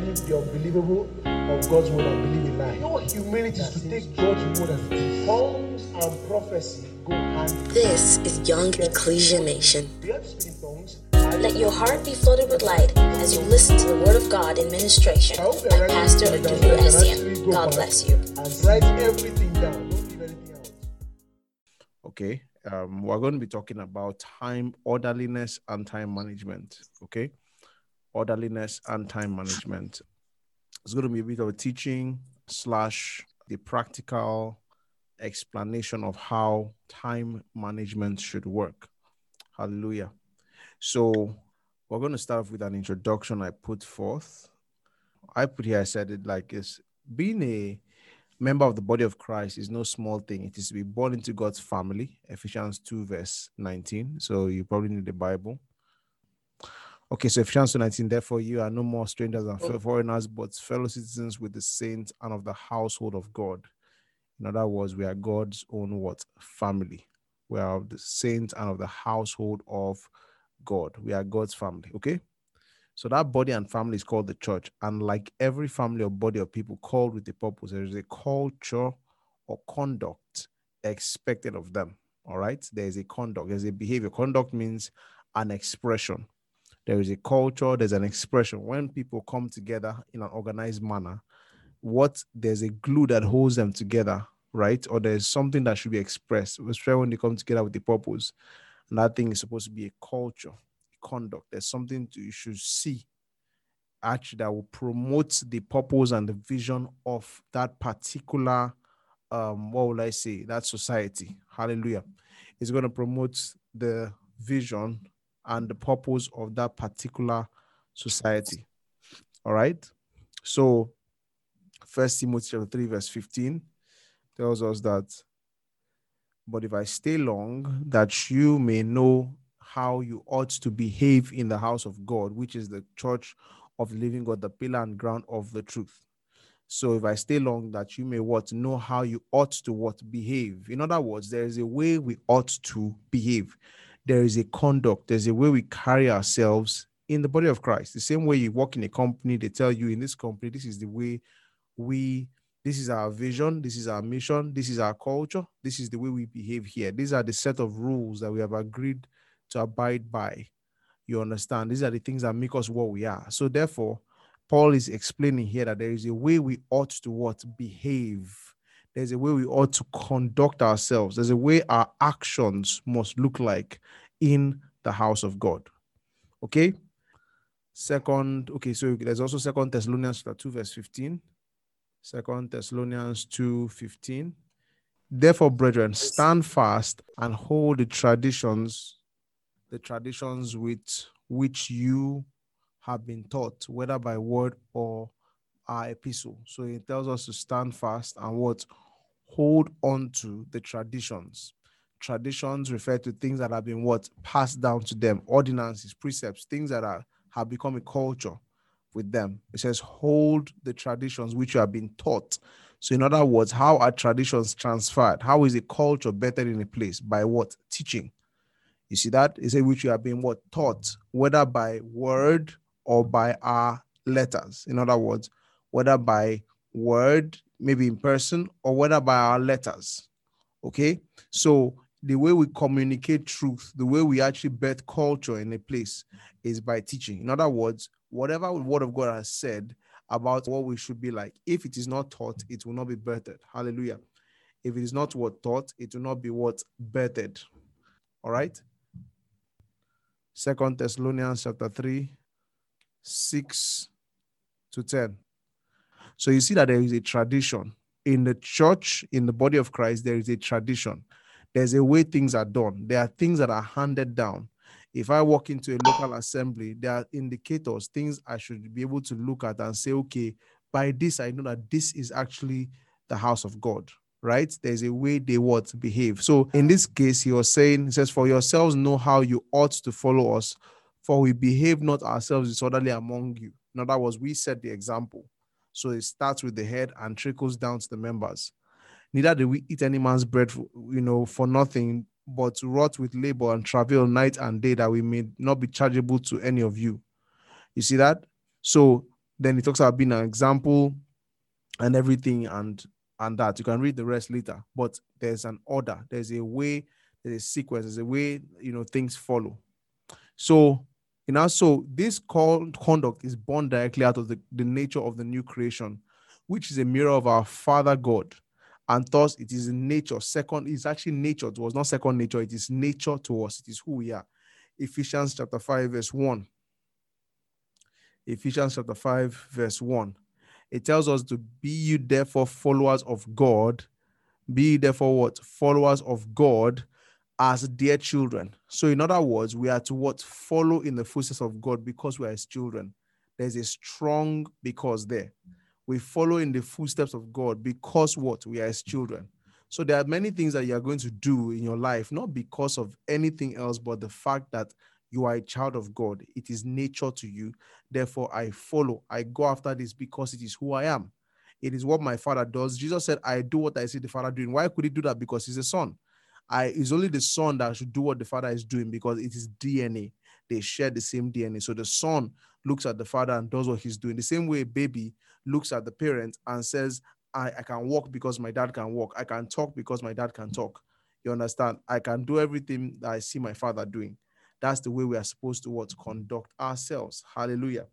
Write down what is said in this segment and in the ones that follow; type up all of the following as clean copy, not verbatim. believe the unbelievable of God's word and believe in life. Your humility is to take God's word as it is. Tongues and prophecy go hand in hand. This is Young Ecclesia Nation. Let your heart be flooded with light as you listen to the word of God in ministration by Pastor Odudu Essien. God bless you. And write everything down. Don't leave anything out. Okay. We're going to be talking about time orderliness and time management. Okay. Orderliness and time management. It's going to be a bit of a teaching / the practical explanation of how time management should work. Hallelujah. So we're going to start off with an introduction I put forth. I put here, I said it like this. Being a member of the body of Christ is no small thing. It is to be born into God's family, Ephesians 2 verse 19. So you probably need the Bible. Okay, so Ephesians 2:19, therefore you are no more strangers and foreigners, but fellow citizens with the saints and of the household of God. In other words, we are God's own what? Family. We are of the saints and of the household of God. We are God's family, okay? So that body and family is called the church. And like every family or body of people called with a purpose, there is a culture or conduct expected of them, all right? There is a conduct. There is a behavior. Conduct means an expression. There is a culture. There's an expression. When people come together in an organized manner, there's a glue that holds them together, right? Or there's something that should be expressed, especially when they come together with a purpose. And that thing is supposed to be a culture, a conduct. There's something you should see, actually, that will promote the purpose and the vision of that particular, that society. Hallelujah. It's going to promote the vision and the purpose of that particular society. All right? So, 1 Timothy 3, verse 15 tells us that, but if I stay long, that you may know how you ought to behave in the house of God, which is the church of the living God, the pillar and ground of the truth. So if I stay long, that you may know how you ought to behave. In other words, there is a way we ought to behave. There is a conduct. There's a way we carry ourselves in the body of Christ. The same way you work in a company, they tell you in this company, this is the way this is our vision, this is our mission, this is our culture, this is the way we behave here. These are the set of rules that we have agreed to abide by. You understand? These are the things that make us what we are. So therefore, Paul is explaining here that there is a way we ought to behave. There's a way we ought to conduct ourselves. There's a way our actions must look like in the house of God. Okay? So there's also 2 Thessalonians 2 verse 15. 2 Thessalonians 2:15. Therefore, brethren, stand fast and hold the traditions with which you have been taught, whether by word or our epistle. So it tells us to stand fast and hold on to the traditions. Traditions refer to things that have been passed down to them, ordinances, precepts, things that have become a culture with them. It says, hold the traditions which you have been taught. So in other words, how are traditions transferred? How is a culture better in a place? By teaching. You see that? It says, which you have been taught, whether by word or by our letters. In other words, whether by word, maybe in person, or whether by our letters. Okay? So the way we communicate truth, the way we actually birth culture in a place is by teaching. In other words, whatever the word of God has said about what we should be like, if it is not taught, it will not be birthed. Hallelujah. If it is not taught, it will not be birthed. All right? 2 Thessalonians 3:6-10. So you see that there is a tradition. In the church, in the body of Christ, there is a tradition. There's a way things are done. There are things that are handed down. If I walk into a local assembly, there are indicators, things I should be able to look at and say, okay, by this, I know that this is actually the house of God, right? There's a way they behave. So in this case, he says, for yourselves know how you ought to follow us, for we behave not ourselves disorderly among you. In other words, we set the example. So it starts with the head and trickles down to the members. Neither do we eat any man's bread, for nothing, but to wrought with labor and travail night and day, that we may not be chargeable to any of you. You see that? So Then it talks about being an example and everything and that. You can read the rest later. But there's an order. There's a way. There's a sequence. There's a way, you know, things follow. So, you know, so this conduct is born directly out of the nature of the new creation, which is a mirror of our Father God. And thus, it is nature. Second, it's actually nature to us, not second nature. It is nature to us. It is who we are. Ephesians chapter 5, verse 1. Ephesians chapter 5, verse 1. It tells us to be you therefore followers of God. Be therefore what? Followers of God as dear children. So in other words, we are to what? Follow in the footsteps of God because we are his children. There's a strong because there. We follow in the footsteps of God because what? We are his children. So there are many things that you are going to do in your life, not because of anything else, but the fact that you are a child of God. It is nature to you. Therefore, I follow. I go after this because it is who I am. It is what my Father does. Jesus said, I do what I see the Father doing. Why could he do that? Because he's a son. It's only the son that should do what the Father is doing because it is DNA. They share the same DNA. So the son looks at the father and does what he's doing. The same way a baby looks at the parent and says, I can walk because my dad can walk. I can talk because my dad can talk. You understand? I can do everything that I see my father doing. That's the way we are supposed to conduct ourselves. Hallelujah.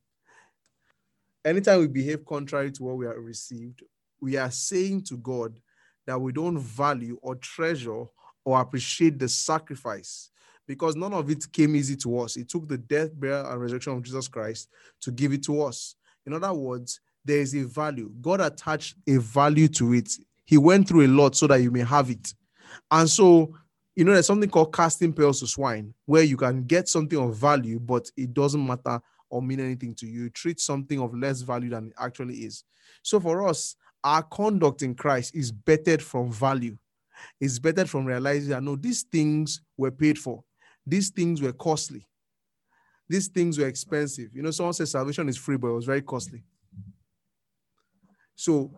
Anytime we behave contrary to what we are received, we are saying to God that we don't value or treasure or appreciate the sacrifice because none of it came easy to us. It took the death, burial, and resurrection of Jesus Christ to give it to us. In other words, there is a value. God attached a value to it. He went through a lot so that you may have it. And so, you know, there's something called casting pearls to swine, where you can get something of value, but it doesn't matter or mean anything to you. You treat something of less value than it actually is. So for us, our conduct in Christ is bettered from value. It's bettered from realizing that, no, these things were paid for. These things were costly. These things were expensive. You know, someone says salvation is free, but it was very costly. So,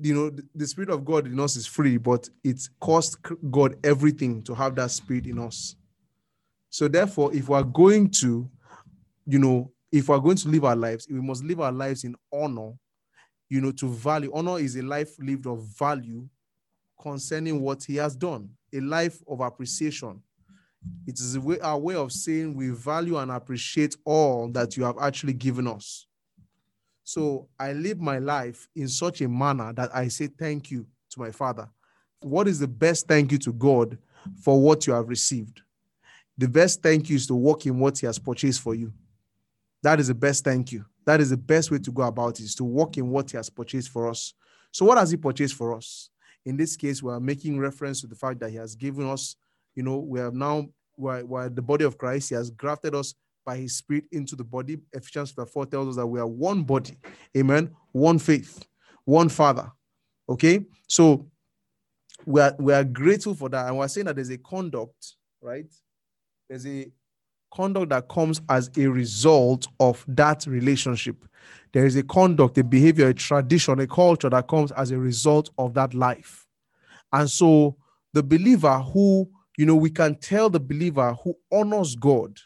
you know, the Spirit of God in us is free, but it cost God everything to have that Spirit in us. So therefore, if we're going to, you know, if we're going to live our lives, we must live our lives in honor, you know, to value. Honor is a life lived of value concerning what he has done, a life of appreciation. It is our way of saying we value and appreciate all that you have actually given us. So I live my life in such a manner that I say thank you to my Father. What is the best thank you to God for what you have received? The best thank you is to walk in what he has purchased for you. That is the best thank you. That is the best way to go about it, is to walk in what he has purchased for us. So what has he purchased for us? In this case, we are making reference to the fact that he has given us, you know, we have now, we're the body of Christ. He has grafted us by his Spirit into the body. Ephesians chapter 4 tells us that we are one body. Amen. One faith, one Father. Okay. So we are grateful for that. And we're saying that there's a conduct, right? There's a conduct that comes as a result of that relationship. There is a conduct, a behavior, a tradition, a culture that comes as a result of that life. And so the believer who, you know, we can tell the believer who honors God,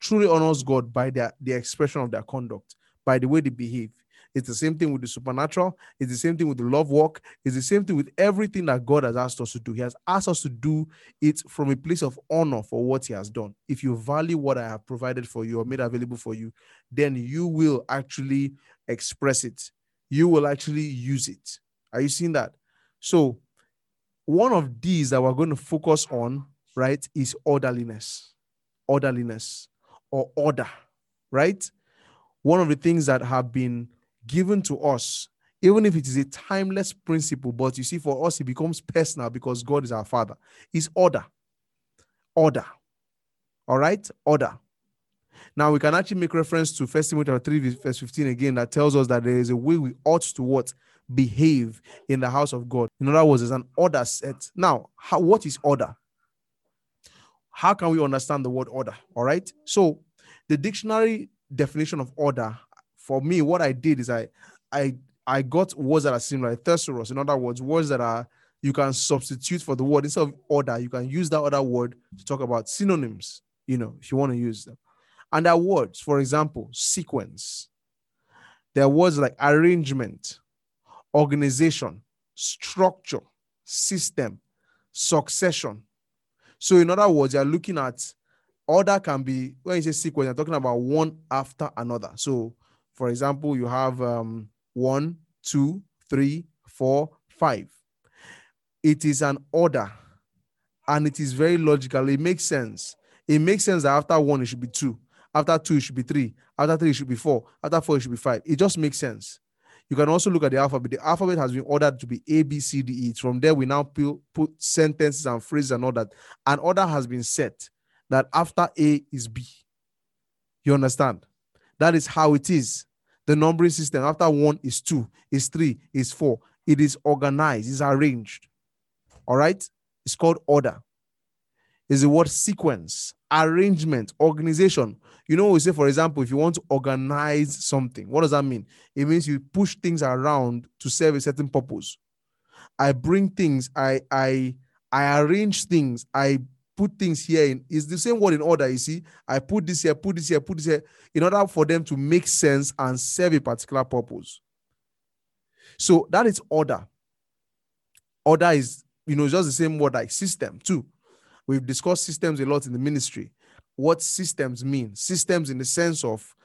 truly honors God by the expression of their conduct, by the way they behave. It's the same thing with the supernatural. It's the same thing with the love walk. It's the same thing with everything that God has asked us to do. He has asked us to do it from a place of honor for what he has done. If you value what I have provided for you or made available for you, then you will actually express it. You will actually use it. Are you seeing that? So one of these that we're going to focus on, right, is orderliness. Orderliness. Or order, right? One of the things that have been given to us, even if it is a timeless principle, but you see, for us, it becomes personal because God is our Father, is order. Order. All right? Order. Now, we can actually make reference to 1 Timothy 3, verse 15 again, that tells us that there is a way we ought to what? Behave in the house of God. In other words, there's an order set. Now, what is order? How can we understand the word order? All right. So the dictionary definition of order, for me, what I did is I got words that are similar, thesaurus. In other words, words that are, you can substitute for the word. Instead of order, you can use that other word to talk about synonyms, you know, if you want to use them. And there are words, for example, sequence. There are words like arrangement, organization, structure, system, succession. So in other words, you're looking at order can be, when you say sequence, you're talking about one after another. So for example, you have 1, 2, 3, 4, 5. It is an order and it is very logical. It makes sense. It makes sense that after 1, it should be 2. After 2, it should be 3. After 3, it should be 4. After 4, it should be 5. It just makes sense. You can also look at the alphabet. The alphabet has been ordered to be A, B, C, D, E. From there, we now put sentences and phrases and all that. An order has been set that after A is B. You understand? That is how it is. The numbering system, after 1 is 2, is 3, is 4. It is organized. It's arranged. All right? It's called order. Is the word sequence, arrangement, organization. You know, we say, for example, if you want to organize something, what does that mean? It means you push things around to serve a certain purpose. I bring things, I arrange things, I put things here. It's the same word in order, you see. I put this here, put this here, put this here, in order for them to make sense and serve a particular purpose. So that is order. Order is, you know, just the same word like system too. We've discussed systems a lot in the ministry. What systems mean? Systems in the sense of,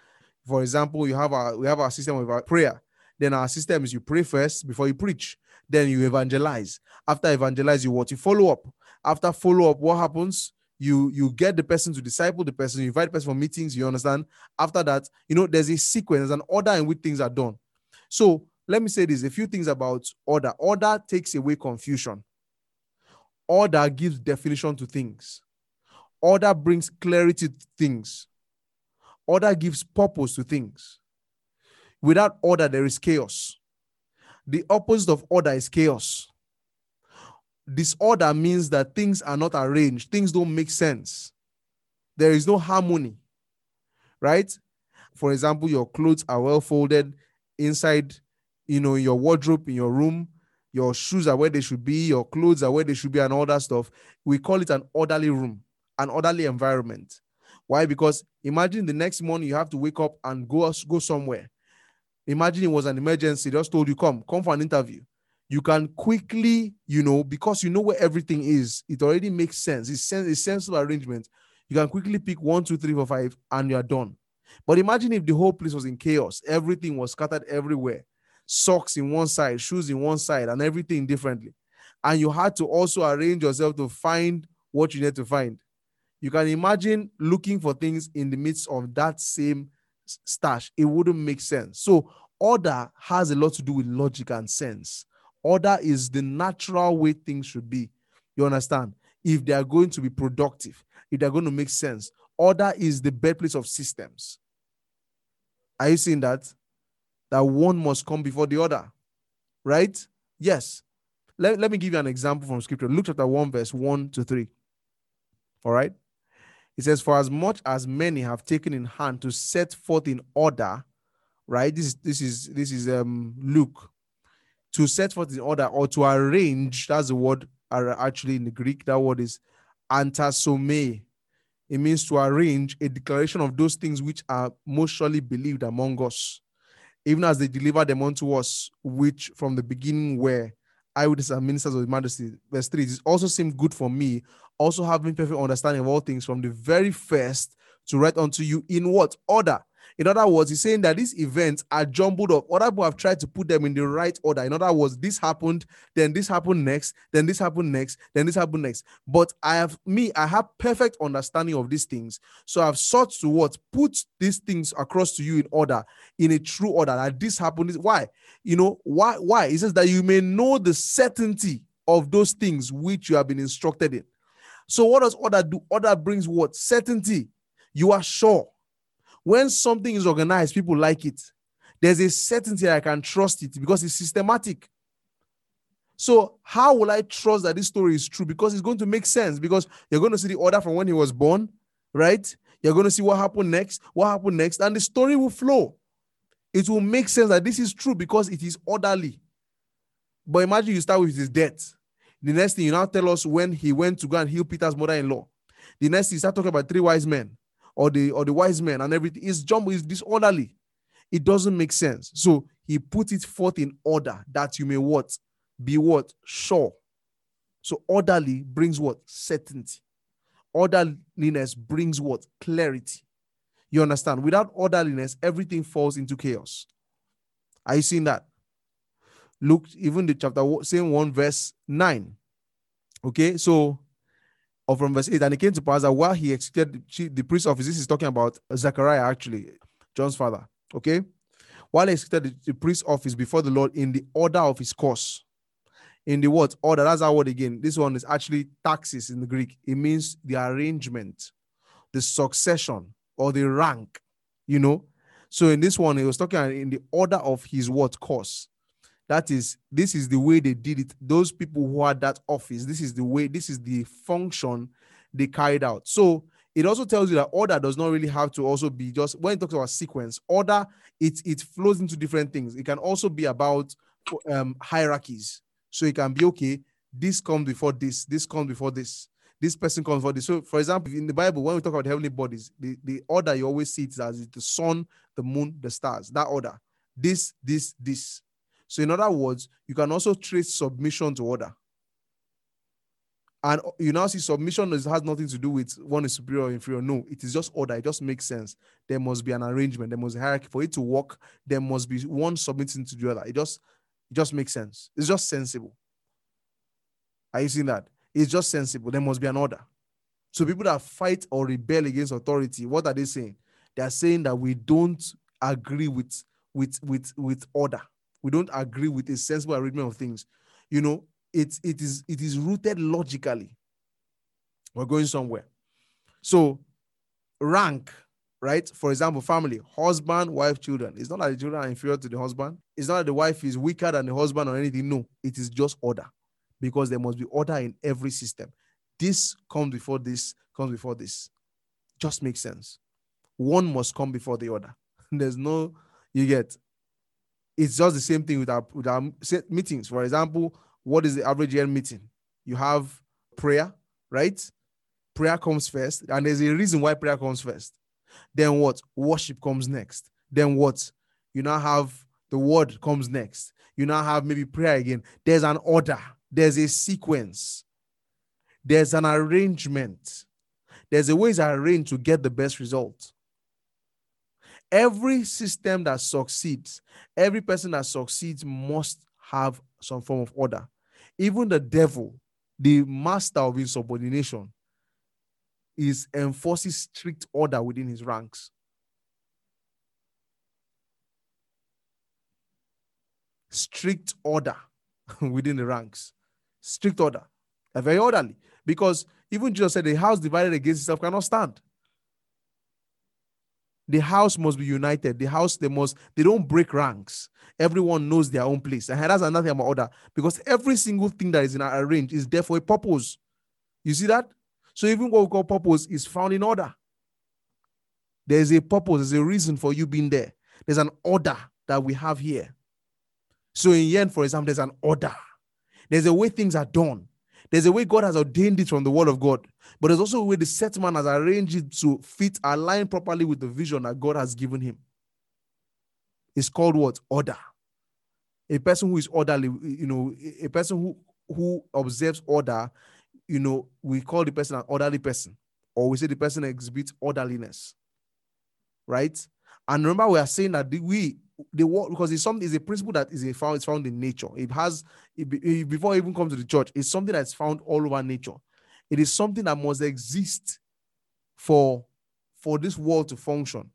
for example, we have our system of our prayer. Then our system is you pray first before you preach. Then you evangelize. After evangelize, you what? You follow up. After follow up, what happens? You get the person to disciple the person. You invite the person for meetings. You understand? After that, you know, there's a sequence, there's an order in which things are done. So let me say this, a few things about order. Order takes away confusion. Order gives definition to things. Order brings clarity to things. Order gives purpose to things. Without order, there is chaos. The opposite of order is chaos. Disorder means that things are not arranged. Things don't make sense. There is no harmony, right? For example, your clothes are well folded inside, you know, in your wardrobe, in your room. Your shoes are where they should be, your clothes are where they should be, and all that stuff. We call it an orderly room, an orderly environment. Why? Because imagine the next morning you have to wake up and go somewhere. Imagine it was an emergency. They just told you, come for an interview. You can quickly, you know, because you know where everything is, it already makes sense. It's sensible arrangement. You can quickly pick 1, 2, 3, 4, 5, and you're done. But imagine if the whole place was in chaos. Everything was scattered everywhere. Socks in one side, shoes in one side, and everything differently. And you had to also arrange yourself to find what you need to find. You can imagine looking for things in the midst of that same stash. It wouldn't make sense. So order has a lot to do with logic and sense. Order is the natural way things should be. You understand? If they are going to be productive, if they're going to make sense, order is the birthplace of systems. Are you seeing that? That one must come before the other, right? Yes. Let me give you an example from Scripture. Luke chapter 1, verse 1 to 3. All right? It says, for as much as many have taken in hand to set forth in order, right? This is Luke. To set forth in order or to arrange, that's the word actually in the Greek. That word is antasome. It means to arrange a declaration of those things which are most surely believed among us, even as they deliver them unto us, which from the beginning were eyewitnesses and ministers of His majesty. Verse 3, it also seemed good for me, also having perfect understanding of all things from the very first, to write unto you in what? Order. In other words, he's saying that these events are jumbled up. Other people have tried to put them in the right order. In other words, this happened, then this happened next, then this happened next, then this happened next. But I have perfect understanding of these things. So I've sought to what? Put these things across to you in order, in a true order. That this happened. Why? You know, why? It says that you may know the certainty of those things which you have been instructed in. So what does order do? Order brings what? Certainty. You are sure. When something is organized, people like it. There's a certainty I can trust it because it's systematic. So how will I trust that this story is true? Because it's going to make sense, because you're going to see the order from when he was born, right? You're going to see what happened next, and the story will flow. It will make sense that this is true because it is orderly. But imagine you start with his death. The next thing, you now tell us when he went to go and heal Peter's mother-in-law. The next thing, you start talking about 3 wise men. Or the wise men and everything. It's disorderly. It doesn't make sense. So he put it forth in order that you may what? Be what? Sure. So orderly brings what? Certainty. Orderliness brings what? Clarity. You understand? Without orderliness, everything falls into chaos. Are you seeing that? Luke, even the chapter, same one, verse 9. Okay, so, or from verse 8, and it came to pass that while he executed the priest's office, this is talking about Zechariah, actually, John's father, okay? While he executed the priest's office before the Lord in the order of his course. In the what? Order, that's our word again. This one is actually taxis in the Greek. It means the arrangement, the succession, or the rank, you know? So in this one, he was talking in the order of his what? Course. That is, this is the way they did it. Those people who had that office, this is the way, this is the function they carried out. So it also tells you that order does not really have to also be just, when it talks about sequence, order, it flows into different things. It can also be about hierarchies. So it can be, okay, this comes before this, this comes before this, this person comes before this. So for example, in the Bible, when we talk about heavenly bodies, the order you always see it as the sun, the moon, the stars, that order. This, this, this. So in other words, you can also trace submission to order. And you now see submission has nothing to do with one is superior or inferior. No, it is just order. It just makes sense. There must be an arrangement. There must be a hierarchy. For it to work, there must be one submitting to the other. It just makes sense. It's just sensible. Are you seeing that? It's just sensible. There must be an order. So people that fight or rebel against authority, what are they saying? They are saying that we don't agree with order. We don't agree with a sensible arrangement of things. You know, it is rooted logically. We're going somewhere. So rank, right? For example, family, husband, wife, children. It's not that the children are inferior to the husband. It's not that the wife is weaker than the husband or anything. No, it is just order, because there must be order in every system. This comes before this, comes before this. Just makes sense. One must come before the other. There's no, you get. It's just the same thing with our meetings. For example, what is the average year meeting? You have prayer, right? Prayer comes first, and there's a reason why prayer comes first. Then what? Worship comes next. Then what? You now have the word comes next. You now have maybe prayer again. There's an order. There's a sequence. There's an arrangement. There's a way it's arranged to get the best result. Every system that succeeds, every person that succeeds must have some form of order. Even the devil, the master of insubordination, enforces strict order within his ranks. Strict order within the ranks. Strict order. And very orderly. Because even Jesus said, the house divided against itself cannot stand. The house must be united. The house, they don't break ranks. Everyone knows their own place. And that's another thing about order. Because every single thing that is in our range is there for a purpose. You see that? So even what we call purpose is found in order. There's a purpose. There's a reason for you being there. There's an order that we have here. So in Yen, for example, there's an order. There's a way things are done. There's a way God has ordained it from the word of God. But there's also a way the set man has arranged it to fit, align properly with the vision that God has given him. It's called what? Order. A person who is orderly, you know, a person who observes order, you know, we call the person an orderly person. Or we say the person exhibits orderliness. Right? And remember we are saying that because it's a principle that it's found in nature. It before it even comes to the church, it's something that's found all over nature. It is something that must exist for this world to function,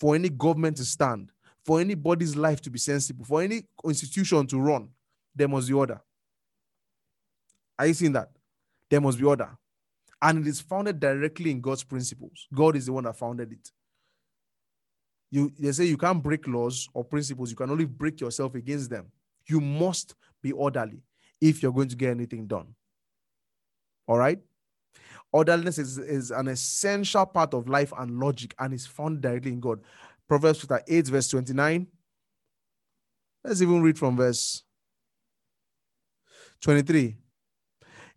for any government to stand, for anybody's life to be sensible, for any institution to run. There must be order. Are you seeing that? There must be order. And it is founded directly in God's principles. God is the one that founded it. They say you can't break laws or principles. You can only break yourself against them. You must be orderly if you're going to get anything done. All right? Orderliness is an essential part of life and logic and is found directly in God. Proverbs chapter 8, verse 29. Let's even read from verse 23.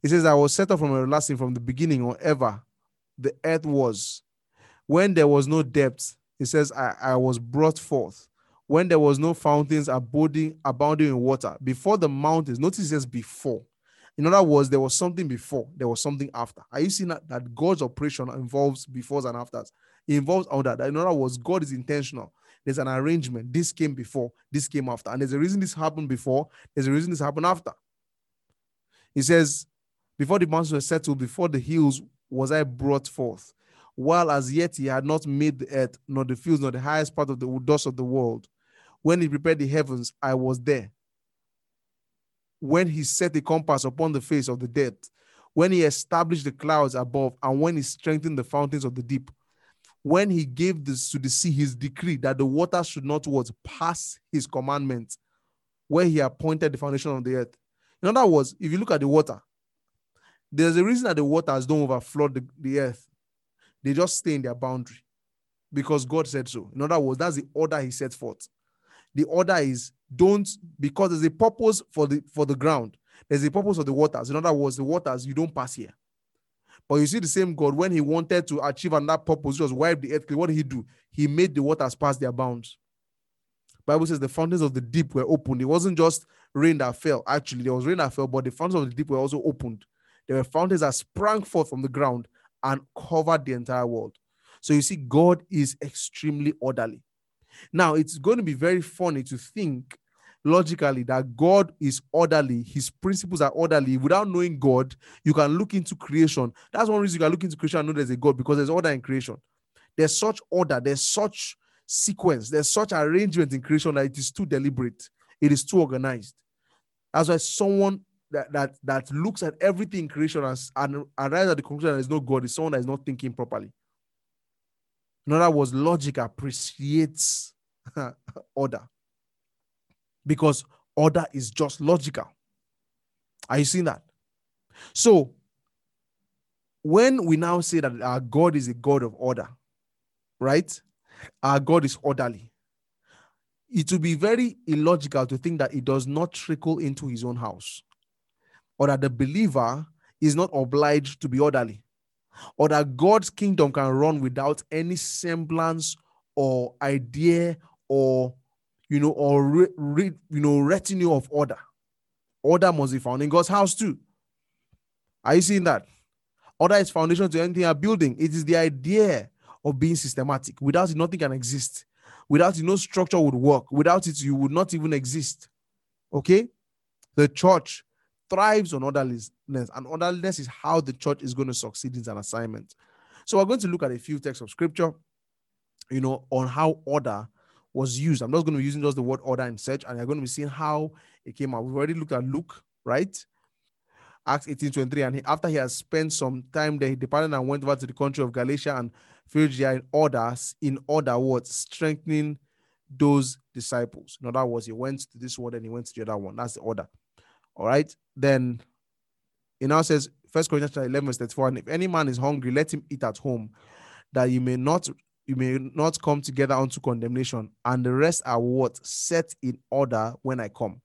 It says, I was set up from everlasting, from the beginning or ever the earth was, when there was no depth. It says, I was brought forth when there was no fountains abounding in water, before the mountains. Notice it says before. In other words, there was something before, there was something after. Are you seeing that God's operation involves befores and afters? It involves all that. In other words, God is intentional. There's an arrangement. This came before, this came after. And there's a reason this happened before, there's a reason this happened after. He says, before the mountains were settled, before the hills was I brought forth, while as yet he had not made the earth, nor the fields, nor the highest part of the dust of the world. When he prepared the heavens, I was there. When he set the compass upon the face of the depth, when he established the clouds above, and when he strengthened the fountains of the deep, when he gave this to the sea his decree that the waters should not pass his commandments, where he appointed the foundation of the earth. In other words, if you look at the water, there's a reason that the waters don't overflow the earth. They just stay in their boundary because God said so. In other words, that's the order he set forth. The order is because there's a purpose for the ground. There's a purpose of the waters. In other words, the waters, you don't pass here. But you see the same God, when he wanted to achieve another purpose, just wipe the earth clean, what did he do? He made the waters pass their bounds. The Bible says the fountains of the deep were opened. It wasn't just rain that fell. Actually, there was rain that fell, but the fountains of the deep were also opened. There were fountains that sprang forth from the ground and covered the entire world. So you see, God is extremely orderly. Now, it's going to be very funny to think logically that God is orderly. His principles are orderly. Without knowing God, you can look into creation. That's one reason you can look into creation and know there's a God, because there's order in creation. There's such order. There's such sequence. There's such arrangement in creation that it is too deliberate. It is too organized. That's why someone that looks at everything in creation and arrives at the conclusion that there's no God is someone that is not thinking properly. In other words, logic appreciates order, because order is just logical. Are you seeing that? So, when we now say that our God is a God of order, right? Our God is orderly. It would be very illogical to think that it does not trickle into his own house, or that the believer is not obliged to be orderly, or that God's kingdom can run without any semblance or idea or retinue of order. Order must be found in God's house too. Are you seeing that? Order is foundation to anything you're building. It is the idea of being systematic. Without it, nothing can exist. Without it, no structure would work. Without it, you would not even exist. Okay? The church thrives on orderliness, and orderliness is how the church is going to succeed in an assignment. So we're going to look at a few texts of scripture, on how order was used. I'm not going to be using just the word order in search, and you're going to be seeing how it came out. We've already looked at Luke, right? Acts 18:23, and after he had spent some time there, he departed and went over to the country of Galatia and Phrygia in order, strengthening those disciples. In other words, he went to this one and he went to the other one. That's the order. All right, then it now says, 1 Corinthians 11:34, and if any man is hungry, let him eat at home, that you may not come together unto condemnation, and the rest are set in order when I come.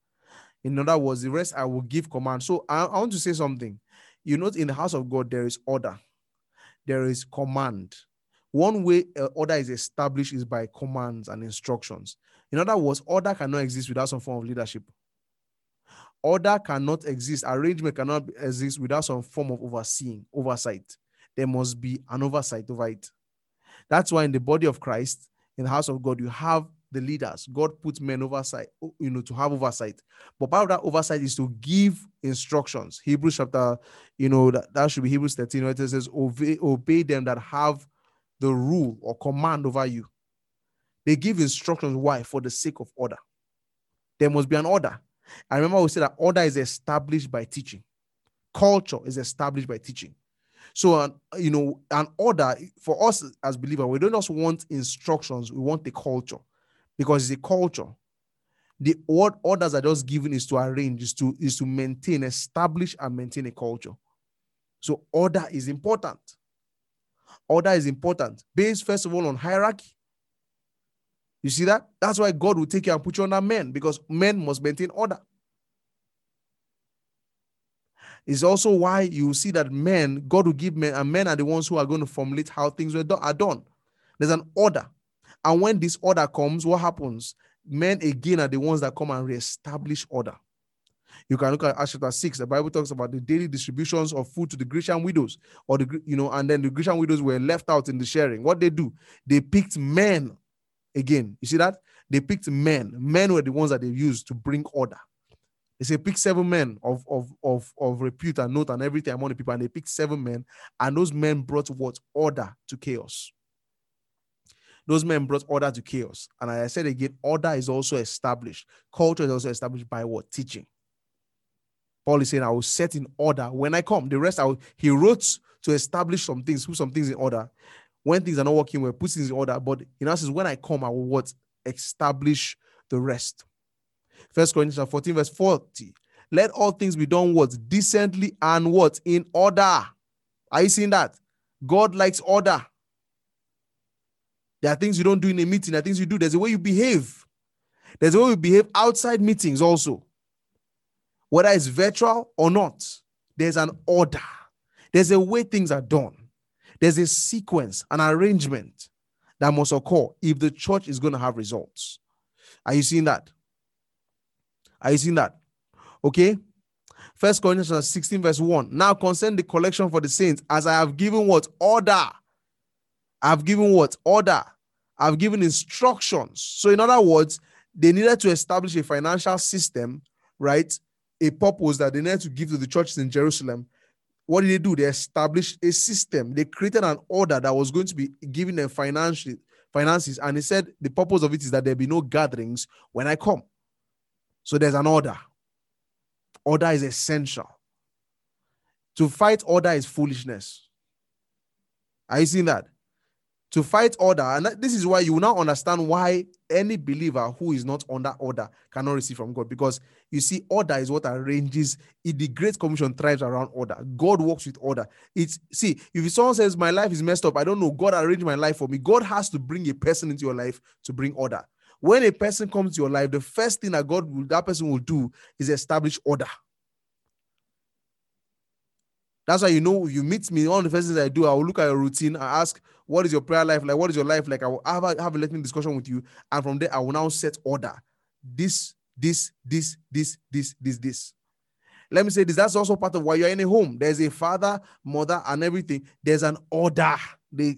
In other words, the rest I will give command. So I want to say something. In the house of God, there is order. There is command. One way order is established is by commands and instructions. In other words, order cannot exist without some form of leadership. Order cannot exist, arrangement cannot exist without some form of oversight. There must be an oversight over it. That's why in the body of Christ, in the house of God, you have the leaders. God puts men oversight, to have oversight. But part of that oversight is to give instructions. Hebrews chapter, that should be Hebrews 13, where it says, obey them that have the rule or command over you. They give instructions. Why? For the sake of order. There must be an order. I remember we said that order is established by teaching. Culture is established by teaching. So, an order, for us as believers, we don't just want instructions, we want the culture. Because it's a culture. The orders are just given is to arrange, is to maintain, establish and maintain a culture. So order is important. Order is important. Based, first of all, on hierarchy. You see that? That's why God will take you and put you under men, because men must maintain order. It's also why you see that God will give men, and men are the ones who are going to formulate how things are done. There's an order. And when this order comes, what happens? men again are the ones that come and reestablish order. You can look at Acts chapter 6. The Bible talks about the daily distributions of food to the Grecian widows, or the, you know, and then the Grecian widows were left out in the sharing. What they do? They picked men again. You see that? They picked men. Men were the ones that they used to bring order. They say, pick 7 men of repute and note and everything among the people. And they picked 7 men. And those men brought what? Order to chaos. Those men brought order to chaos. And as I said again, order is also established. Culture is also established by what? Teaching. Paul is saying, I will set in order when I come. The rest, he wrote to establish some things, put some things in order. When things are not working, we'll put things in order. But in essence, when I come, I will what? Establish the rest. 1 Corinthians 14, verse 40. Let all things be done what? Decently and what? In order. Are you seeing that? God likes order. There are things you don't do in a meeting. There are things you do. There's a way you behave. There's a way you behave outside meetings also. Whether it's virtual or not, there's an order. There's a way things are done. There's a sequence, an arrangement that must occur if the church is going to have results. Are you seeing that? Are you seeing that? Okay. 1 Corinthians 16 verse 1. Now concerning the collection for the saints, as I have given what? Order. I've given what? Order. I've given instructions. So in other words, they needed to establish a financial system, right? A purpose that they needed to give to the churches in Jerusalem. What did they do? They established a system. They created an order that was going to be giving them finances. And they said the purpose of it is that there be no gatherings when I come. So there's an order. Order is essential. To fight order is foolishness. Are you seeing that? To fight order, and this is why you will now understand why any believer who is not under order cannot receive from God. Because you see, order is what arranges it. The Great Commission thrives around order. God works with order. If someone says, my life is messed up, I don't know, God arranged my life for me. God has to bring a person into your life to bring order. When a person comes to your life, the first thing that that person will do is establish order. That's why, you know, you meet me, all the first things I do, I will look at your routine. I ask, what is your prayer life like? What is your life like? I will have a listening discussion with you. And from there, I will now set order. This. Let me say this. That's also part of why you're in a home. There's a father, mother, and everything. There's an order. They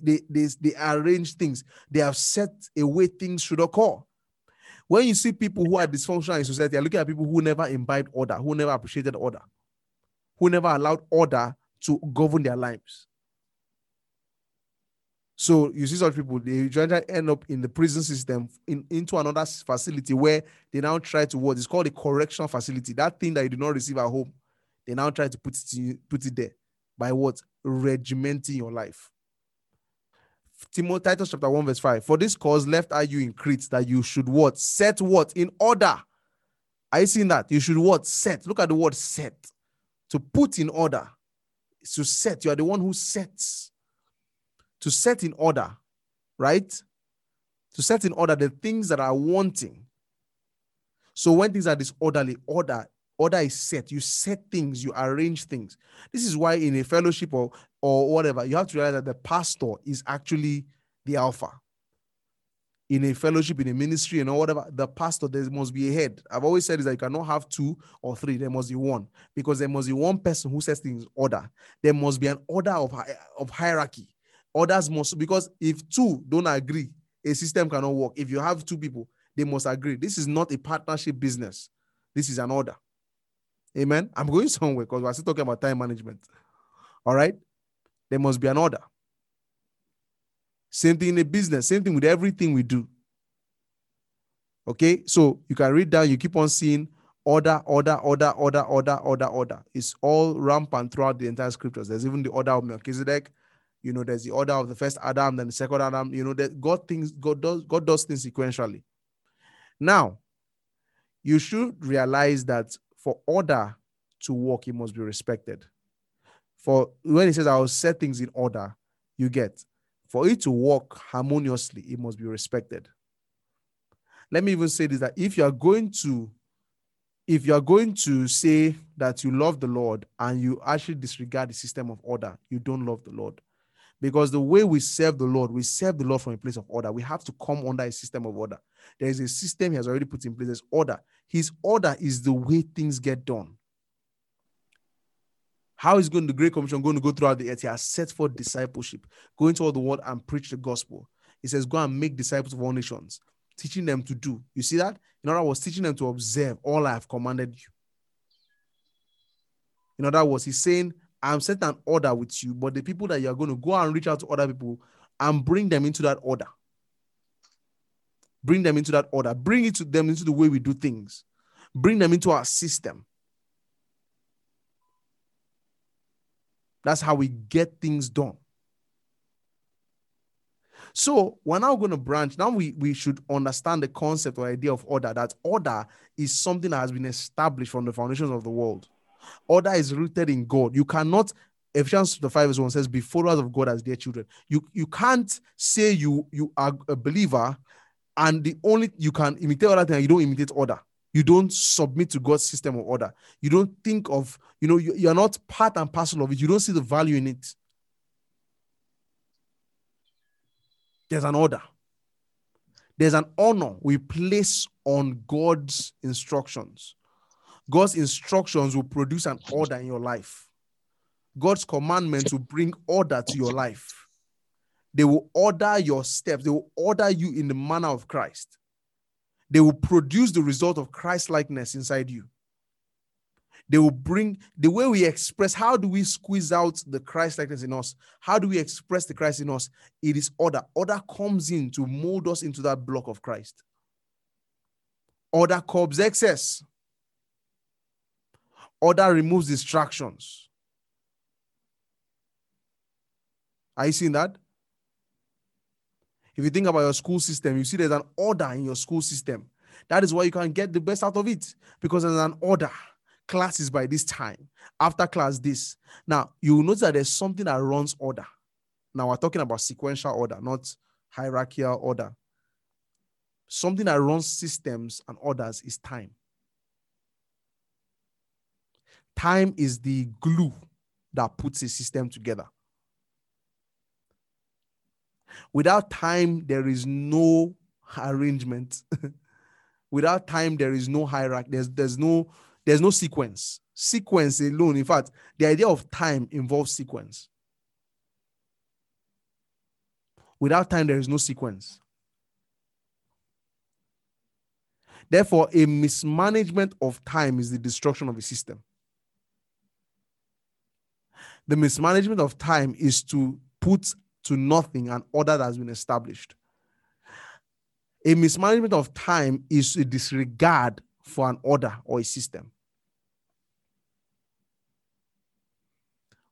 arrange things. They have set a way things should occur. When you see people who are dysfunctional in society, I look at people who never imbibed order, who never appreciated order, who never allowed order to govern their lives. So you see such people, they usually end up in the prison system, into another facility where they now try to what is called a correctional facility. That thing that you do not receive at home, they now try to put it there by what? Regimenting your life. Titus chapter 1 verse 5. For this cause left are you in Crete, that you should what? Set what? In order. Are you seeing that? You should what? Set. Look at the word set. To put in order. It's to set. You are the one who sets. To set in order, right? To set in order the things that are wanting. So when things are disorderly, order is set. You set things. You arrange things. This is why in a fellowship or whatever, you have to realize that the pastor is actually the alpha. In a fellowship, in a ministry, and whatever, the pastor, there must be a head. I've always said is that you cannot have 2 or 3. There must be one. Because there must be one person who sets things in order. There must be an order of hierarchy. Others must, because if 2 don't agree, a system cannot work. If you have 2 people, they must agree. This is not a partnership business. This is an order. Amen? I'm going somewhere because we're still talking about time management. All right? There must be an order. Same thing in a business. Same thing with everything we do. Okay? So you can read down. You keep on seeing order. It's all rampant throughout the entire scriptures. There's even the order of Melchizedek. You know, there's the order of the first Adam, then the second Adam. You know, that God does things sequentially. Now, you should realize that for order to work, it must be respected. For when he says, I will set things in order, you get. For it to work harmoniously, it must be respected. Let me even say this, that if you are going to say that you love the Lord and you actually disregard the system of order, you don't love the Lord. Because the way we serve the Lord from a place of order. We have to come under a system of order. There is a system he has already put in place. There's order. His order is the way things get done. How is the Great Commission going to go throughout the earth? He has set for discipleship. Go into all the world and preach the gospel. He says, go and make disciples of all nations, teaching them to do. You see that? In other words, teaching them to observe all I have commanded you. In other words, he's saying, I'm setting an order with you, but the people that you are going to go and reach out to other people and bring them into that order. Bring them into that order. Bring it to them into the way we do things. Bring them into our system. That's how we get things done. So we're now going to branch. Now we should understand the concept or idea of order. That order is something that has been established from the foundations of the world. Order is rooted in God. You cannot, Ephesians 5:1 says, be followers of God as their children. You can't say you are a believer and the only you can imitate order thing, you don't imitate order. You don't submit to God's system of order. You don't think of, you're not part and parcel of it. You don't see the value in it. There's an order. There's an honor we place on God's instructions. God's instructions will produce an order in your life. God's commandments will bring order to your life. They will order your steps. They will order you in the manner of Christ. They will produce the result of Christ-likeness inside you. They will bring the way we express. How do we squeeze out the Christ-likeness in us? How do we express the Christ in us? It is order. Order comes in to mold us into that block of Christ. Order curbs excess. Order removes distractions. Are you seeing that? If you think about your school system, you see there's an order in your school system. That is why you can get the best out of it, because there's an order. Class is by this time. After class, this. Now, you will notice that there's something that runs order. Now, we're talking about sequential order, not hierarchical order. Something that runs systems and orders is time. Time is the glue that puts a system together. Without time, there is no arrangement. Without time, there is no hierarchy. There's no sequence. Sequence alone. In fact, the idea of time involves sequence. Without time, there is no sequence. Therefore, a mismanagement of time is the destruction of a system. The mismanagement of time is to put to nothing an order that has been established. A mismanagement of time is a disregard for an order or a system.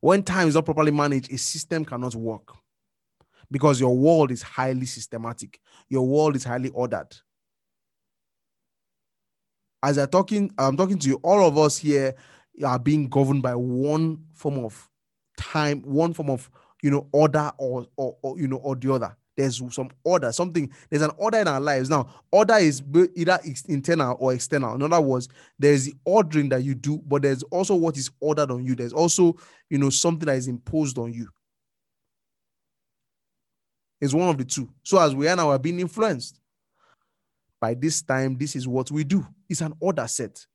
When time is not properly managed, a system cannot work because your world is highly systematic. Your world is highly ordered. As I'm talking to you, all of us here are being governed by one form of time, one form of order or the other. There's some order, something. There's an order in our lives. Now, order is either internal or external. In other words, there's the ordering that you do, but there's also what is ordered on you. There's also, something that is imposed on you. It's one of the two. So as we are now, we're being influenced. By this time, this is what we do. It's an order set.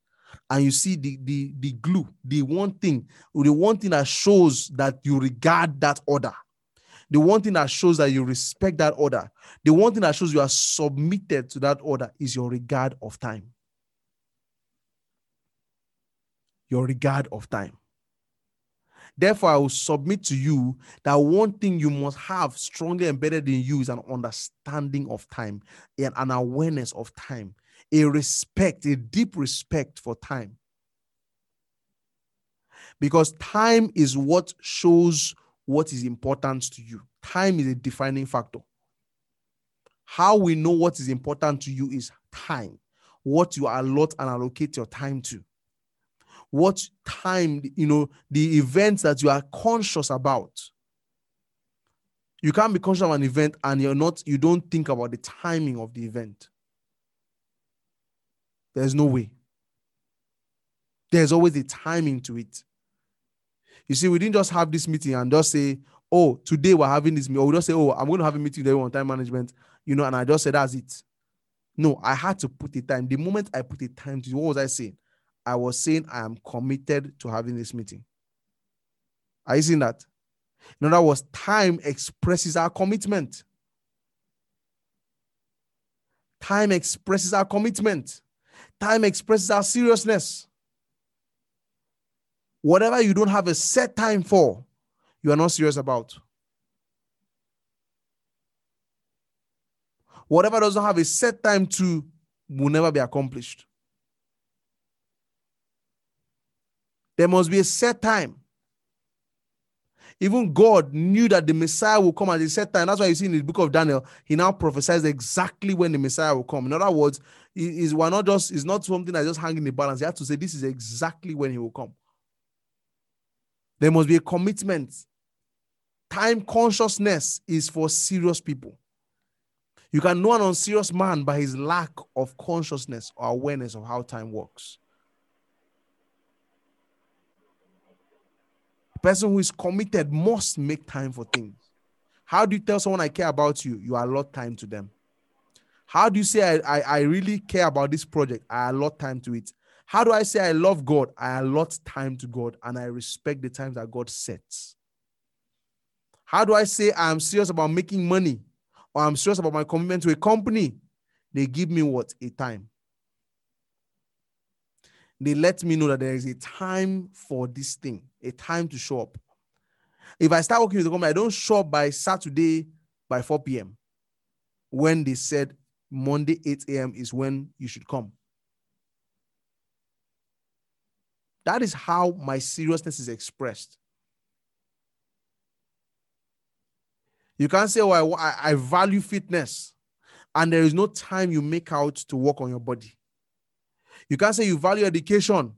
And you see the glue, the one thing that shows that you regard that order, the one thing that shows that you respect that order, the one thing that shows you are submitted to that order is your regard of time. Your regard of time. Therefore, I will submit to you that one thing you must have strongly embedded in you is an understanding of time and an awareness of time. A respect, a deep respect for time. Because time is what shows what is important to you. Time is a defining factor. How we know what is important to you is time. What you allot and allocate your time to. What time, the events that you are conscious about. You can't be conscious of an event and you don't think about the timing of the event. There's no way. There's always a timing to it. You see, we didn't just have this meeting and just say, oh, today we're having this meeting, or we just say, oh, I'm going to have a meeting today on time management, you know, and I just said, that's it. No, I had to put a time. The moment I put a time to, what was I saying? I was saying I am committed to having this meeting. Are you seeing that? In other words, time expresses our commitment. Time expresses our commitment. Time expresses our seriousness. Whatever you don't have a set time for, you are not serious about. Whatever doesn't have a set time to will never be accomplished. There must be a set time. Even God knew that the Messiah will come at a set time. That's why you see in the book of Daniel, he now prophesies exactly when the Messiah will come. In other words, it's not something that's just hanging in the balance. You have to say, this is exactly when he will come. There must be a commitment. Time consciousness is for serious people. You can know an unserious man by his lack of consciousness or awareness of how time works. The person who is committed must make time for things. How do you tell someone I care about you? You allot time to them. How do you say I really care about this project? I allot time to it. How do I say I love God? I allot time to God and I respect the times that God sets. How do I say I'm serious about making money? Or I'm serious about my commitment to a company? They give me what? A time. They let me know that there is a time for this thing, a time to show up. If I start working with the company, I don't show up by Saturday by 4 p.m. when they said Monday 8 a.m. is when you should come. That is how my seriousness is expressed. You can't say, oh, I value fitness, and there is no time you make out to work on your body. You can't say you value education,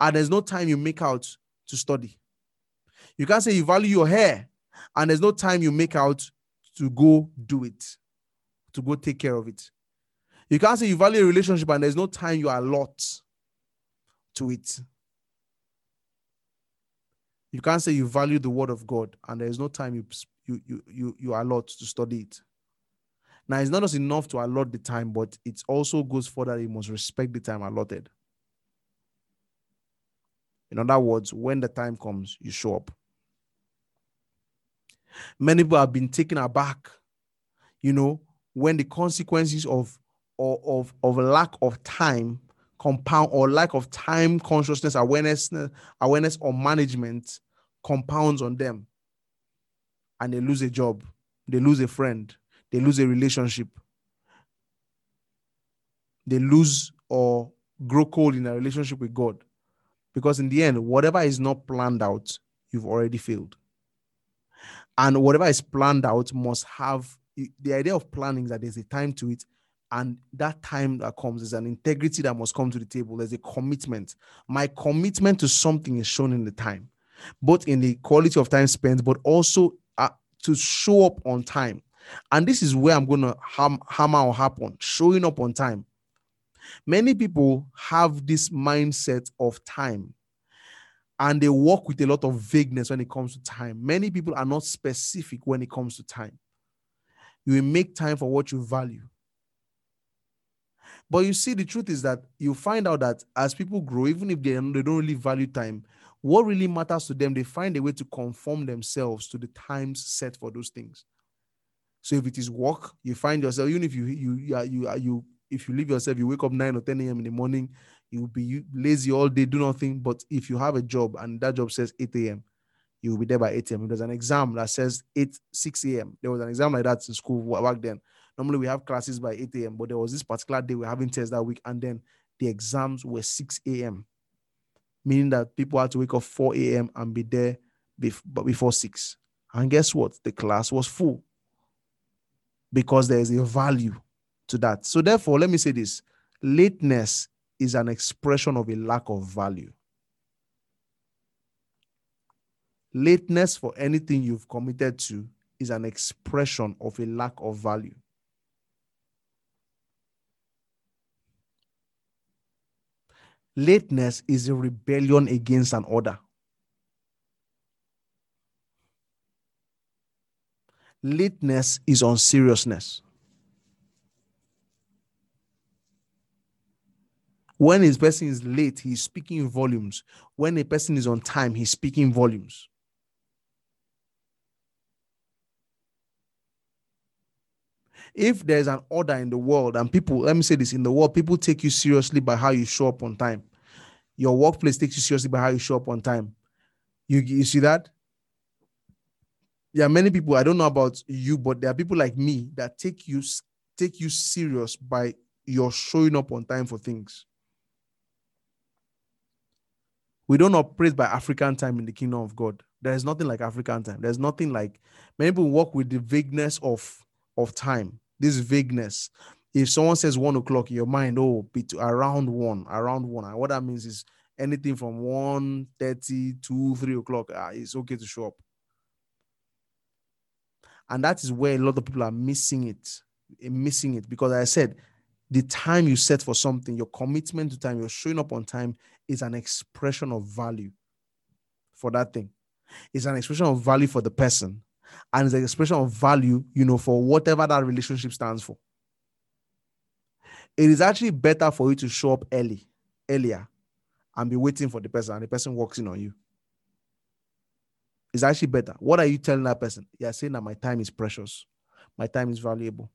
and there's no time you make out to study. You can't say you value your hair, and there's no time you make out to go do it, to go take care of it. You can't say you value a relationship, and there's no time you allot to it. You can't say you value the word of God, and there's no time you allot to study it. Now, it's not just enough to allot the time, but it also goes further. You must respect the time allotted. In other words, when the time comes, you show up. Many people have been taken aback, you know, when the consequences of a lack of time compound, or lack of time consciousness, awareness or management compounds on them. And they lose a job, they lose a friend, they lose a relationship. They lose or grow cold in a relationship with God. Because in the end, whatever is not planned out, you've already failed. And whatever is planned out must have, the idea of planning is that there's a time to it. And that time that comes is an integrity that must come to the table. There's a commitment. My commitment to something is shown in the time, both in the quality of time spent, but also to show up on time. And this is where I'm going to hammer or harp on, showing up on time. Many people have this mindset of time, and they work with a lot of vagueness when it comes to time. Many people are not specific when it comes to time. You will make time for what you value. But you see, the truth is that you find out that as people grow, even if they don't really value time, what really matters to them, they find a way to conform themselves to the times set for those things. So if it is work, you find yourself, even if you leave yourself, you wake up 9 or 10 a.m. in the morning, you'll be lazy all day, do nothing. But if you have a job and that job says 8 a.m., you'll be there by 8 a.m. There's an exam that says 6 a.m. There was an exam like that in school back then. Normally we have classes by 8 a.m., but there was this particular day we were having tests that week, and then the exams were 6 a.m., meaning that people had to wake up 4 a.m. and be there before 6. And guess what? The class was full, because there is a value to that. So therefore, let me say this. Lateness is an expression of a lack of value. Lateness for anything you've committed to is an expression of a lack of value. Lateness is a rebellion against an order. lateness is unseriousness. When a person is late, he's speaking in volumes. When a person is on time, he's speaking in volumes. If there's an order in the world, and people, let me say this, in the world, people take you seriously by how you show up on time. Your workplace takes you seriously by how you show up on time. You see that? There are many people, I don't know about you, but there are people like me that take you serious by your showing up on time for things. We don't operate by African time in the kingdom of God. There is nothing like African time. There's nothing like, many people work with the vagueness of time, this vagueness. If someone says 1 o'clock, in your mind, oh, around one. And what that means is anything from 1:30 to 3 o'clock, it's okay to show up. And that is where a lot of people are missing it. Because I said, the time you set for something, your commitment to time, your showing up on time is an expression of value for that thing. It's an expression of value for the person. And it's an expression of value, for whatever that relationship stands for. It is actually better for you to show up earlier, and be waiting for the person, and the person walks in on you. It's actually better. What are you telling that person? You are saying that my time is precious. My time is valuable.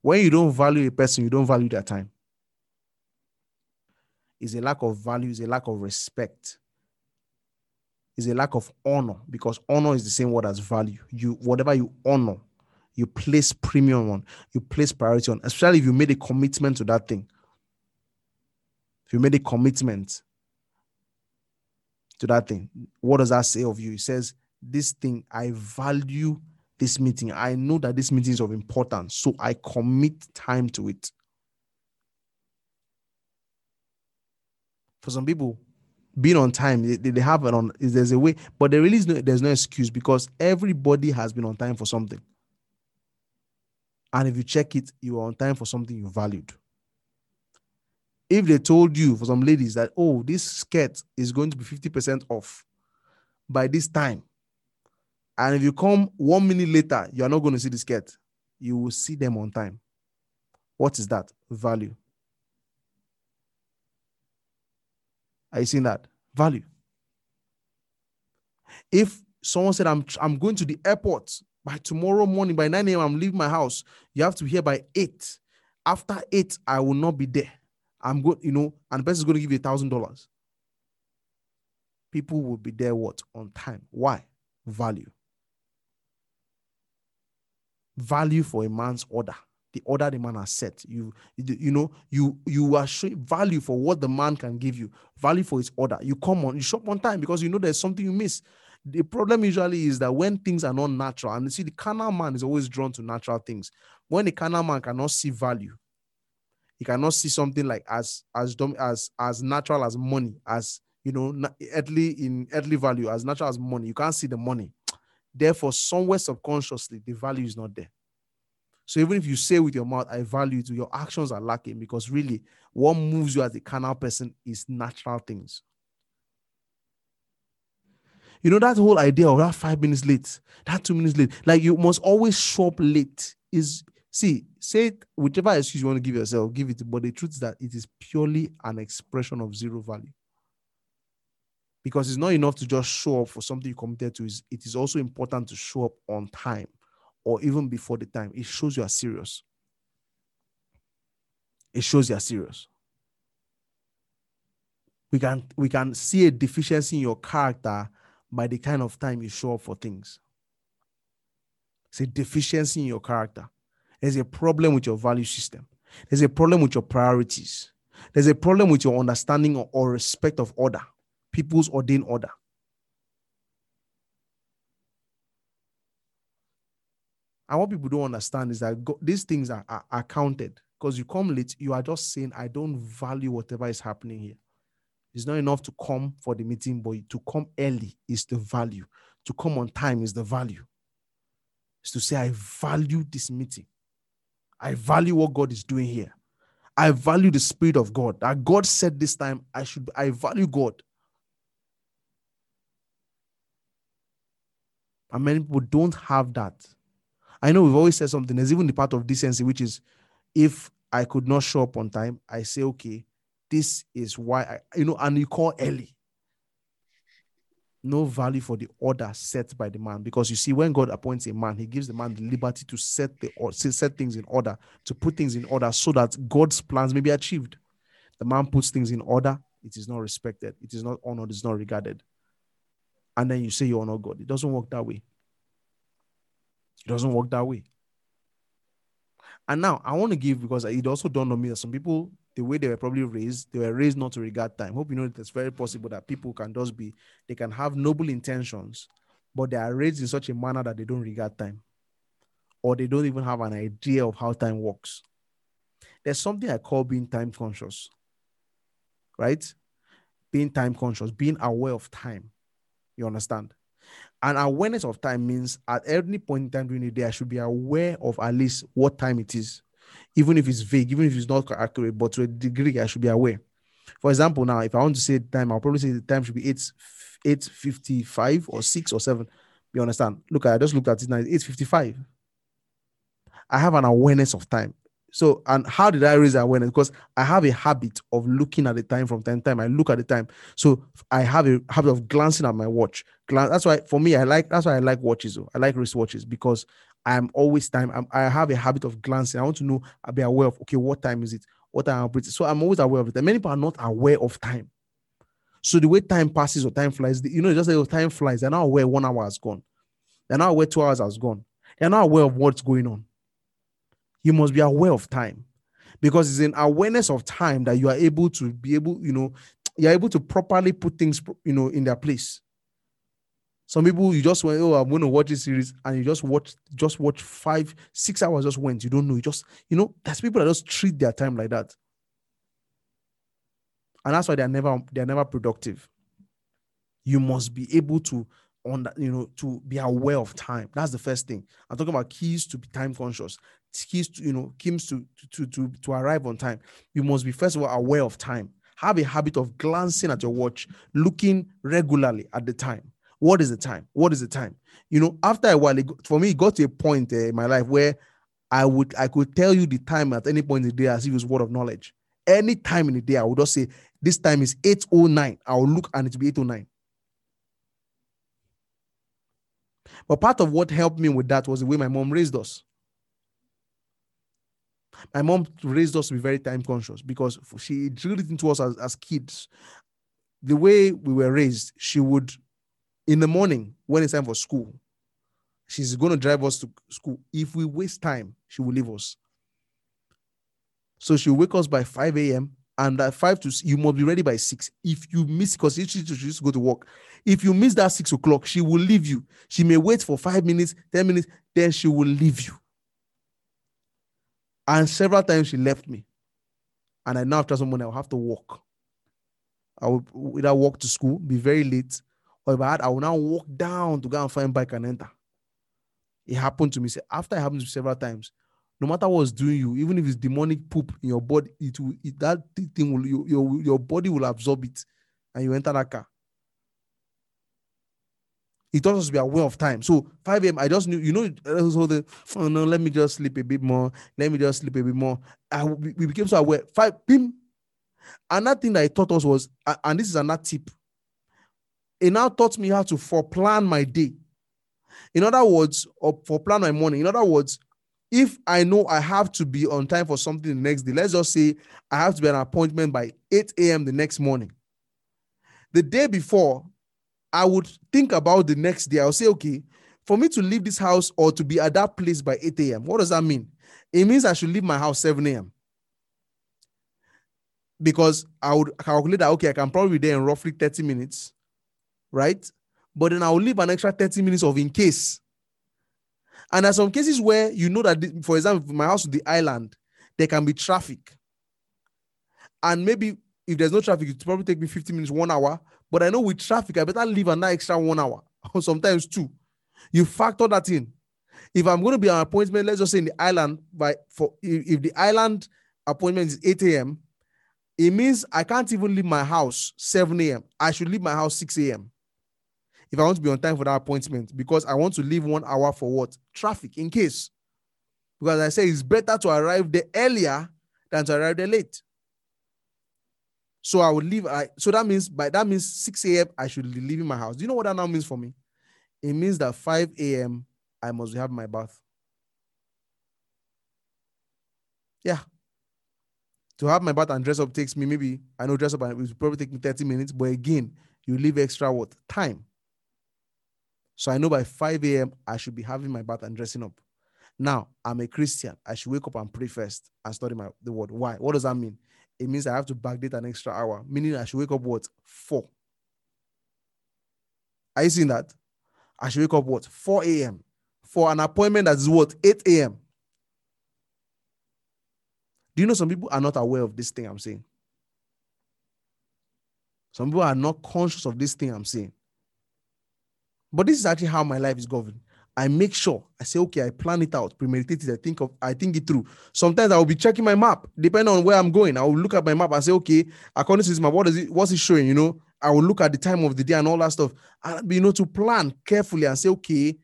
When you don't value a person, you don't value their time. It's a lack of value. It's a lack of respect. It's a lack of honor, because honor is the same word as value. Whatever you honor, you place premium on, you place priority on, especially if you made a commitment to that thing. If you made a commitment to that thing, what does that say of you? It says, this thing, I value this meeting. I know that this meeting is of importance, so I commit time to it. For some people, being on time, they have it on, there's a way, but there really is there's no excuse, because everybody has been on time for something. And if you check it, you are on time for something you valued. If they told you, for some ladies, that, oh, this skirt is going to be 50% off by this time, and if you come 1 minute later, you are not going to see the skirt. You will see them on time. What is that? Value. Are you seeing that? Value. If someone said, I'm going to the airport by tomorrow morning, by 9 a.m., I'm leaving my house. You have to be here by 8. After 8, I will not be there. I'm going, and the person is going to give you $1,000. People will be there what? On time. Why? Value. Value for a man's order. The order the man has set. You are showing value for what the man can give you. Value for his order. You come on, you shop on time, because you know there's something you miss. The problem usually is that when things are not natural, and you see, the carnal man is always drawn to natural things. When the carnal man cannot see value, he cannot see something like as natural as money, as earthly value, as natural as money. You can't see the money. Therefore, somewhere subconsciously, the value is not there. So even if you say with your mouth, I value it, your actions are lacking, because really, what moves you as a carnal person is natural things. That whole idea of that 5 minutes late, that 2 minutes late, like you must always show up late. Say it, whichever excuse you want to give yourself, give it. But the truth is that it is purely an expression of zero value. Because it's not enough to just show up for something you committed to. It is also important to show up on time, or even before the time. It shows you are serious. It shows you are serious. We can see a deficiency in your character by the kind of time you show up for things. It's a deficiency in your character. There's a problem with your value system. There's a problem with your priorities. There's a problem with your understanding or respect of order, people's ordained order. And what people don't understand is that these things are counted. Because you come late, you are just saying, I don't value whatever is happening here. It's not enough to come for the meeting, but to come early is the value. To come on time is the value. It's to say, I value this meeting. I value what God is doing here. I value the Spirit of God. That God said this time, I value God. And many people don't have that. I know we've always said something. There's even the part of decency, which is if I could not show up on time, I say, okay, this is why and you call early. No value for the order set by the man. Because you see, when God appoints a man, he gives the man the liberty to set things in order, to put things in order so that God's plans may be achieved. The man puts things in order, it is not respected, it is not honored, it is not regarded. And then you say you honor God. It doesn't work that way. It doesn't work that way. And now, I want to give, because it also dawned on me that some people, the way they were probably raised, they were raised not to regard time. Hope you know that it's very possible that people can just be, they can have noble intentions, but they are raised in such a manner that they don't regard time. Or they don't even have an idea of how time works. There's something I call being time conscious, right? Being time conscious, being aware of time. You understand? And awareness of time means at any point in time during the day, I should be aware of at least what time it is. Even if it's vague, even if it's not accurate, but to a degree, I should be aware. For example, now, if I want to say time, I'll probably say the time should be 8:55 or 6 or 7. You understand? Look, I just looked at it now. It's 8:55. I have an awareness of time. So, and how did I raise awareness? Because I have a habit of looking at the time from time to time. I look at the time. So I have a habit of glancing at my watch. That's why, for me, that's why I like watches. I like wristwatches because I'm always time. I have a habit of glancing. I want to know, I'll be aware of, okay, what time is it? What time I'm So I'm always aware of it. And many people are not aware of time. So the way time passes or time flies, just like time flies. They're not aware 1 hour has gone. They're not aware 2 hours has gone. They're not aware of what's going on. You must be aware of time, because it's in awareness of time that you are able to you're able to properly put things, in their place. Some people, you just went, oh, I'm going to watch this series, and you just watch 5-6 hours just went. You don't know. There's people that just treat their time like that. And that's why they're never productive. You must be able to, to be aware of time. That's the first thing. I'm talking about keys to be time conscious. Keys to, keys to arrive on time. You must be, first of all, aware of time. Have a habit of glancing at your watch, looking regularly at the time. What is the time? What is the time? After a while, it got to a point in my life where I could tell you the time at any point in the day as if it was word of knowledge. Any time in the day, I would just say, this time is 8:09. I will look and it will be 8:09. But part of what helped me with that was the way my mom raised us. My mom raised us to be very time conscious because she drilled it into us as kids. The way we were raised, she would, in the morning, when it's time for school, she's going to drive us to school. If we waste time, she will leave us. So she'll wake us by 5 a.m. and at 5 to 6, you must be ready by 6. If you miss, because she used to go to work. If you miss that 6 o'clock, she will leave you. She may wait for 5 minutes, 10 minutes, then she will leave you. And several times she left me. And I now, after someone, I will have to walk. I would either walk to school, be very late, or if I had, I would now walk down to go and find bike and enter. It happened to me. After it happened to me several times, no matter what's doing you, even if it's demonic poop in your body, your body will absorb it, and you enter that car. It taught us to be aware of time. So 5 a.m., I just knew, let me just sleep a bit more. Let me just sleep a bit more. We became so aware. 5 p.m. Another thing that it taught us was, and this is another tip, it now taught me how to foreplan my day. In other words, or foreplan my morning. In other words, if I know I have to be on time for something the next day, let's just say I have to be at an appointment by 8 a.m. the next morning. The day before, I would think about the next day. I'll say, okay, for me to leave this house or to be at that place by 8 a.m., what does that mean? It means I should leave my house 7 a.m. Because I would calculate that, okay, I can probably be there in roughly 30 minutes, right? But then I'll leave an extra 30 minutes of in case. And there are some cases where you know that, for example, my house to the island, there can be traffic. And maybe if there's no traffic, it probably take me 15 minutes, 1 hour. But I know with traffic, I better leave an extra 1 hour, or sometimes 2. You factor that in. If I'm going to be on an appointment, let's just say in the island, if the island appointment is 8 a.m., it means I can't even leave my house 7 a.m. I should leave my house 6 a.m. if I want to be on time for that appointment, because I want to leave 1 hour for what? Traffic, in case. Because I say it's better to arrive there earlier than to arrive there late. So I would leave. So that means 6 a.m. I should be leaving my house. Do you know what that now means for me? It means that 5 a.m. I must have my bath. Yeah. To have my bath and dress up takes me maybe, I know dress up and it will probably take me 30 minutes, but again, you leave extra what? Time. So I know by 5 a.m. I should be having my bath and dressing up. Now, I'm a Christian. I should wake up and pray first and study the word. Why? What does that mean? It means I have to backdate an extra hour, meaning I should wake up what? 4. Are you seeing that? I should wake up what? 4 a.m. for an appointment that is what? 8 a.m. Do you know some people are not aware of this thing I'm saying? Some people are not conscious of this thing I'm saying. But this is actually how my life is governed. I make sure. I say, okay, I plan it out, premeditate it, I think it through. Sometimes I will be checking my map, depending on where I'm going. I will look at my map and say, okay, according to this map, what's it showing, you know? I will look at the time of the day and all that stuff. And, you know, to plan carefully and say, okay,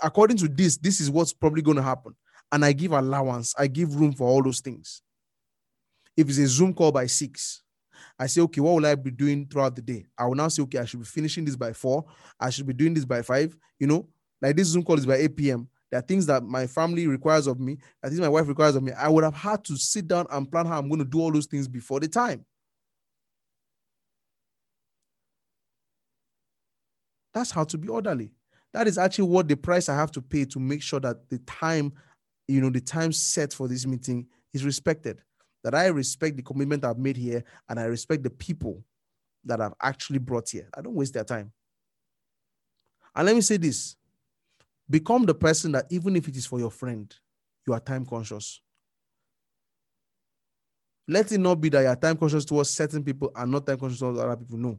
according to this, this is what's probably going to happen. And I give allowance. I give room for all those things. If it's a Zoom call by 6, I say, okay, what will I be doing throughout the day? I will now say, okay, I should be finishing this by 4. I should be doing this by 5. You know, like this Zoom call is by 8 p.m. There are things that my family requires of me. There are things my wife requires of me. I would have had to sit down and plan how I'm going to do all those things before the time. That's how to be orderly. That is actually what the price I have to pay to make sure that the time, you know, the time set for this meeting is respected. That I respect the commitment I've made here and I respect the people that I've actually brought here. I don't waste their time. And let me say this. Become the person that even if it is for your friend, you are time conscious. Let it not be that you are time conscious towards certain people and not time conscious towards other people. No.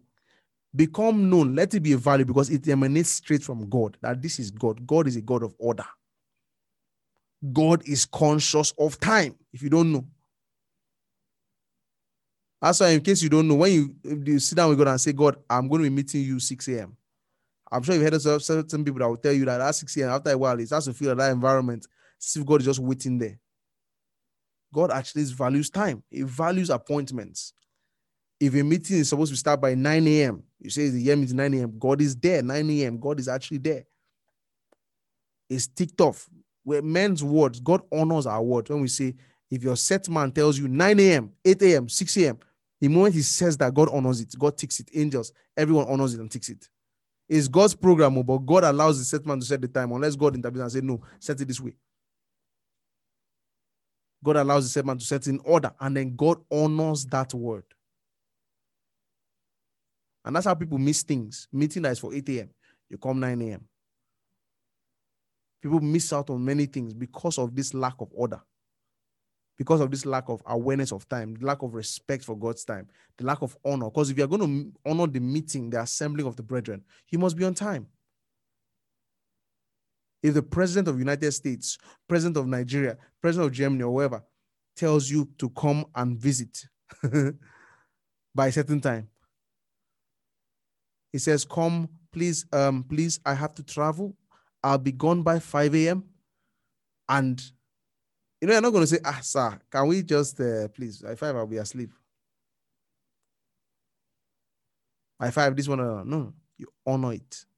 Become known. Let it be a value because it emanates straight from God. That this is God. God is a God of order. God is conscious of time, if you don't know. That's why in case you don't know, when you sit down with God and say, God, I'm going to be meeting you 6 a.m. I'm sure you've heard of certain people that will tell you that at 6 a.m. after a while, it has to feel like that environment. See if God is just waiting there. God actually values time. He values appointments. If a meeting is supposed to start by 9 a.m., you say the meeting is 9 a.m., God is there, 9 a.m., God is actually there. It's ticked off. Where men's words, God honors our word. When we say, if your set man tells you 9 a.m., 8 a.m., 6 a.m., the moment he says that, God honors it. God ticks it. Angels, everyone honors it and ticks it. It's God's program, but God allows the set man to set the time, unless God intervenes and says, no, set it this way. God allows the set man to set it in order, and then God honors that word. And that's how people miss things. Meeting that is for 8 a.m., you come 9 a.m. People miss out on many things because of this lack of order, because of this lack of awareness of time, the lack of respect for God's time, the lack of honor. Because if you're going to honor the meeting, the assembling of the brethren, you must be on time. If the president of the United States, president of Nigeria, president of Germany, or whoever, tells you to come and visit by a certain time, he says, come, please, I have to travel. I'll be gone by 5 a.m. And, you know, you're not going to say, sir, can we just, please, by 5, I'll be asleep. By 5, this one, no, you honor it.